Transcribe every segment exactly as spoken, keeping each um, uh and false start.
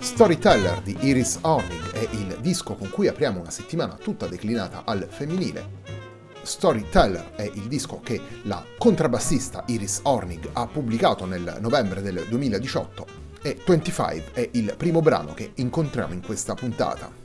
Storyteller di Iris Ornig è il disco con cui apriamo una settimana tutta declinata al femminile. Storyteller è il disco che la contrabbassista Iris Ornig ha pubblicato nel novembre del duemiladiciotto e venticinque è il primo brano che incontriamo in questa puntata.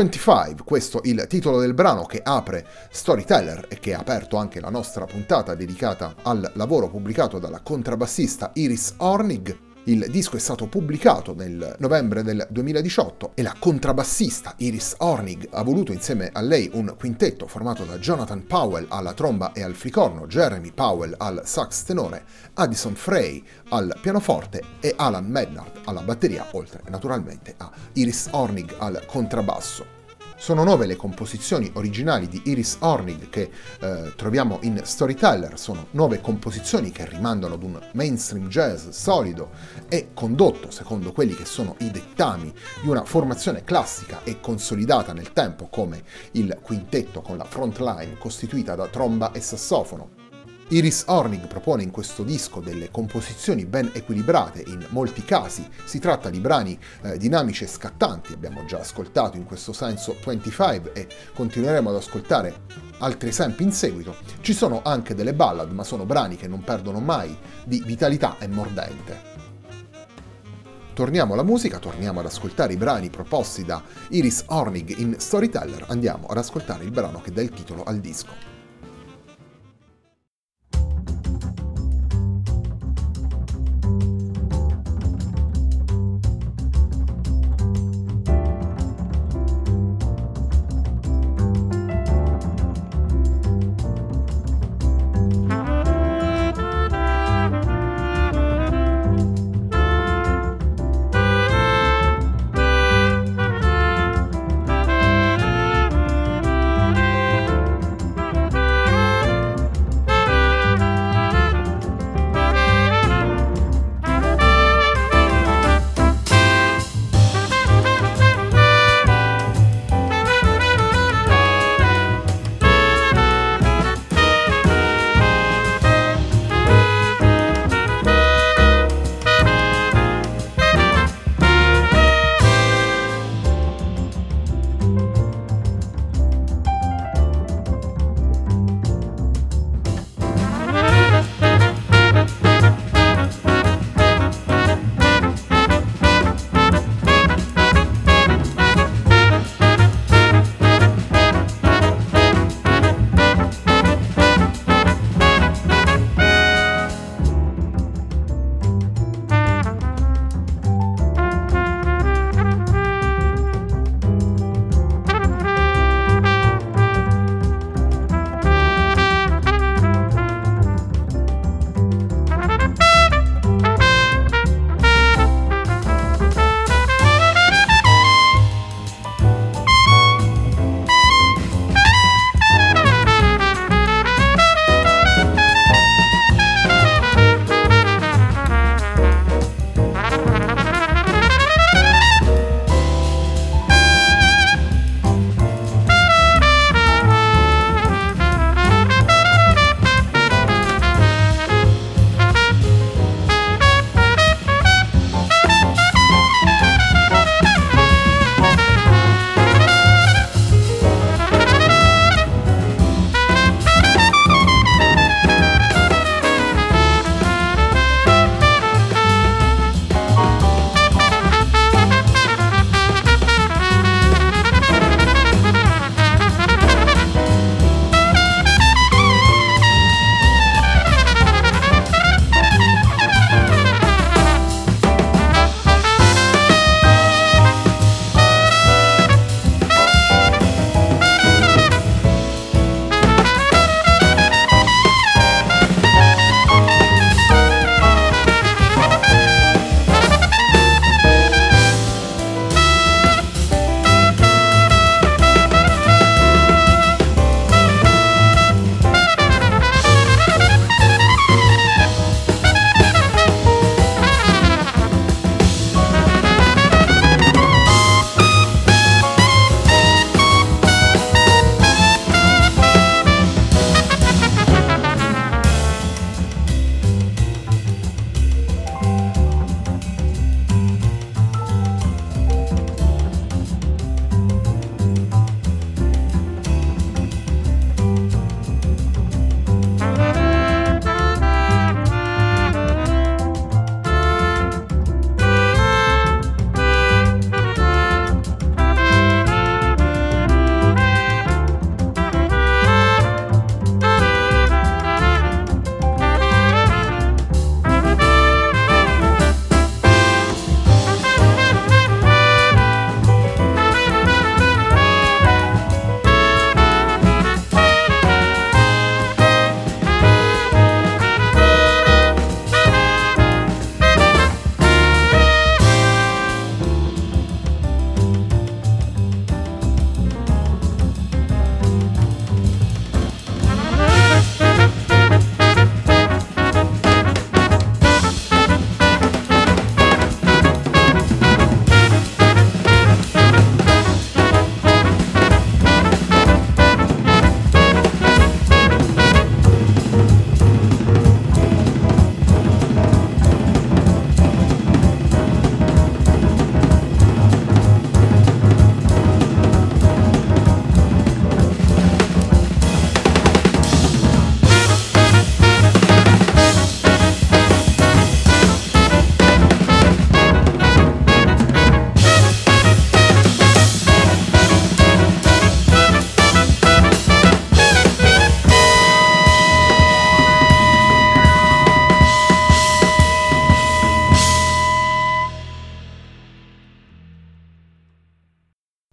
venticinque, questo il titolo del brano che apre Storyteller e che ha aperto anche la nostra puntata dedicata al lavoro pubblicato dalla contrabbassista Iris Ornig. Il disco è stato pubblicato nel novembre del duemiladiciotto e la contrabbassista Iris Ornig ha voluto insieme a lei un quintetto formato da Jonathan Powell alla tromba e al flicorno, Jeremy Powell al sax tenore, Addison Frey al pianoforte e Alan McNard alla batteria, oltre naturalmente a Iris Ornig al contrabbasso. Sono nove le composizioni originali di Iris Ornig che eh, troviamo in Storyteller, sono nove composizioni che rimandano ad un mainstream jazz solido e condotto secondo quelli che sono i dettami di una formazione classica e consolidata nel tempo come il quintetto con la frontline costituita da tromba e sassofono. Iris Ornig propone in questo disco delle composizioni ben equilibrate, in molti casi si tratta di brani eh, dinamici e scattanti, abbiamo già ascoltato in questo senso venticinque e continueremo ad ascoltare altri esempi in seguito. Ci sono anche delle ballad, ma sono brani che non perdono mai di vitalità e mordente. Torniamo alla musica, torniamo ad ascoltare i brani proposti da Iris Ornig in Storyteller, andiamo ad ascoltare il brano che dà il titolo al disco.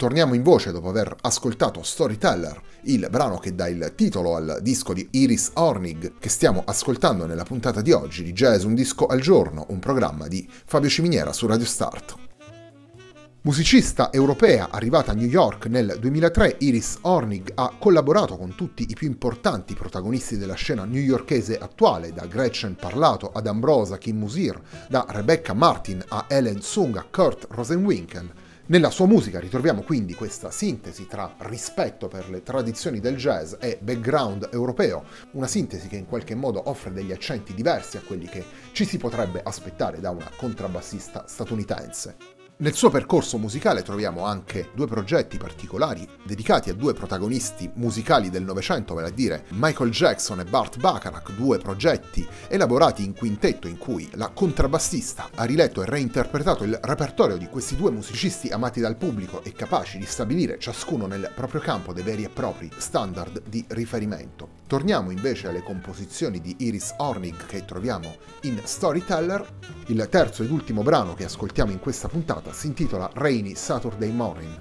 Torniamo in voce dopo aver ascoltato Storyteller, il brano che dà il titolo al disco di Iris Ornig che stiamo ascoltando nella puntata di oggi di Jazz Un Disco al Giorno, un programma di Fabio Ciminiera su Radio Start. Musicista europea arrivata a New York nel duemilatré, Iris Ornig ha collaborato con tutti i più importanti protagonisti della scena newyorkese attuale, da Gretchen Parlato ad Ambrosa Kim Musir, da Rebecca Martin a Ellen Sung a Kurt Rosenwinkel. Nella sua musica ritroviamo quindi questa sintesi tra rispetto per le tradizioni del jazz e background europeo, una sintesi che in qualche modo offre degli accenti diversi a quelli che ci si potrebbe aspettare da una contrabbassista statunitense. Nel suo percorso musicale troviamo anche due progetti particolari dedicati a due protagonisti musicali del Novecento, vale a dire Michael Jackson e Burt Bacharach, due progetti elaborati in quintetto in cui la contrabbassista ha riletto e reinterpretato il repertorio di questi due musicisti amati dal pubblico e capaci di stabilire ciascuno nel proprio campo dei veri e propri standard di riferimento. Torniamo invece alle composizioni di Iris Ornig che troviamo in Storyteller. Il terzo ed ultimo brano che ascoltiamo in questa puntata si intitola Rainy Saturday Morning.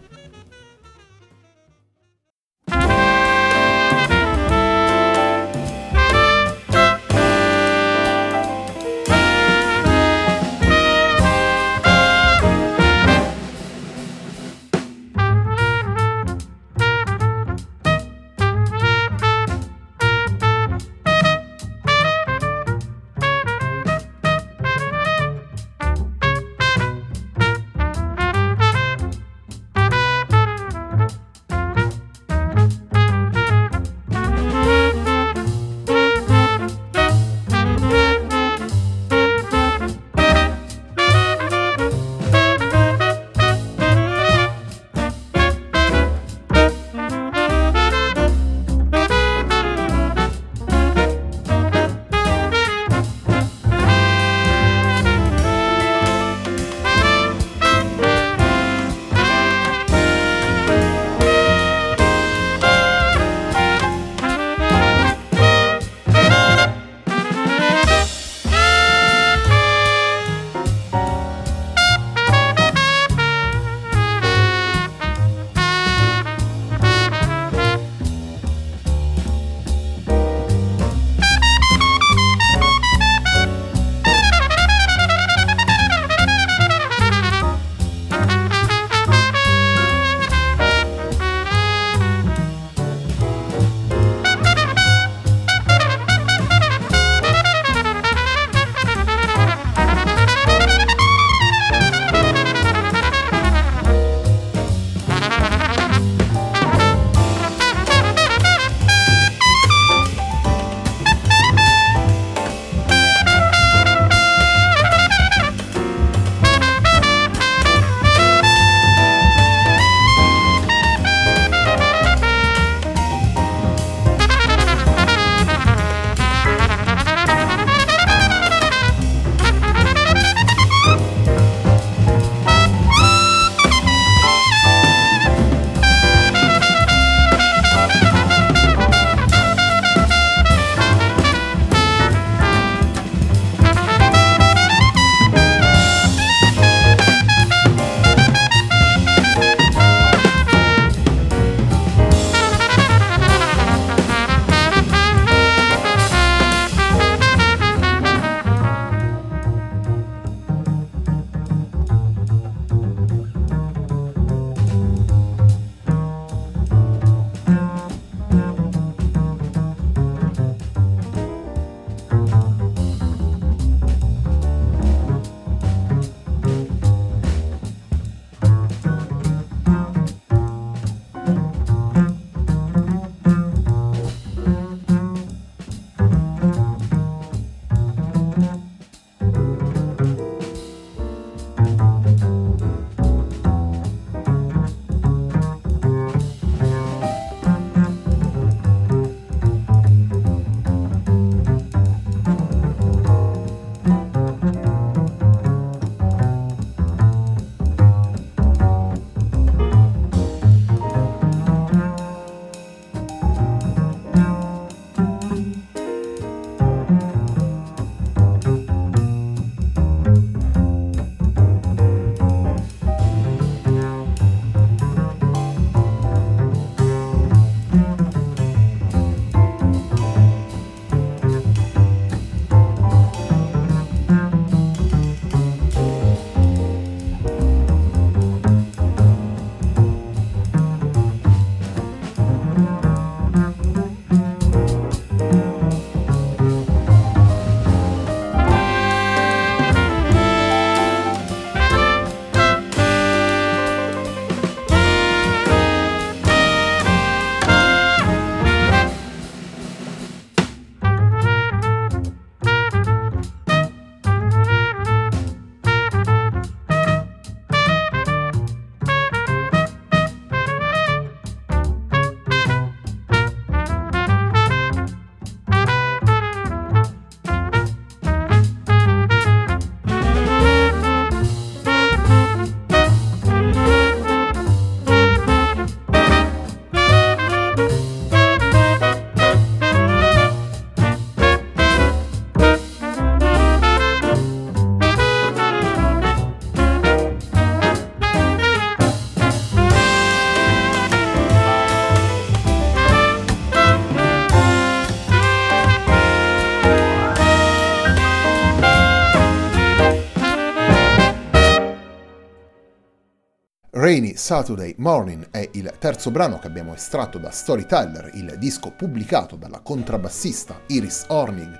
Rainy Saturday Morning è il terzo brano che abbiamo estratto da Storyteller, il disco pubblicato dalla contrabbassista Iris Ornig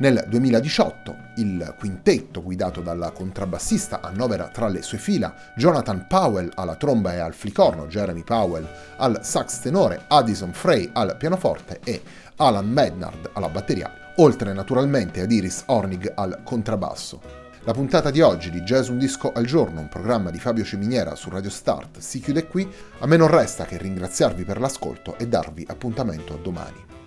nel duemiladiciotto. Il quintetto, guidato dalla contrabbassista, annovera tra le sue fila Jonathan Powell alla tromba e al flicorno, Jeremy Powell al sax tenore, Addison Frey al pianoforte e Alan McNard alla batteria, oltre naturalmente ad Iris Ornig al contrabbasso. La puntata di oggi di Jazz Un Disco al Giorno, un programma di Fabio Ciminiera su Radio Start, si chiude qui. A me non resta che ringraziarvi per l'ascolto e darvi appuntamento a domani.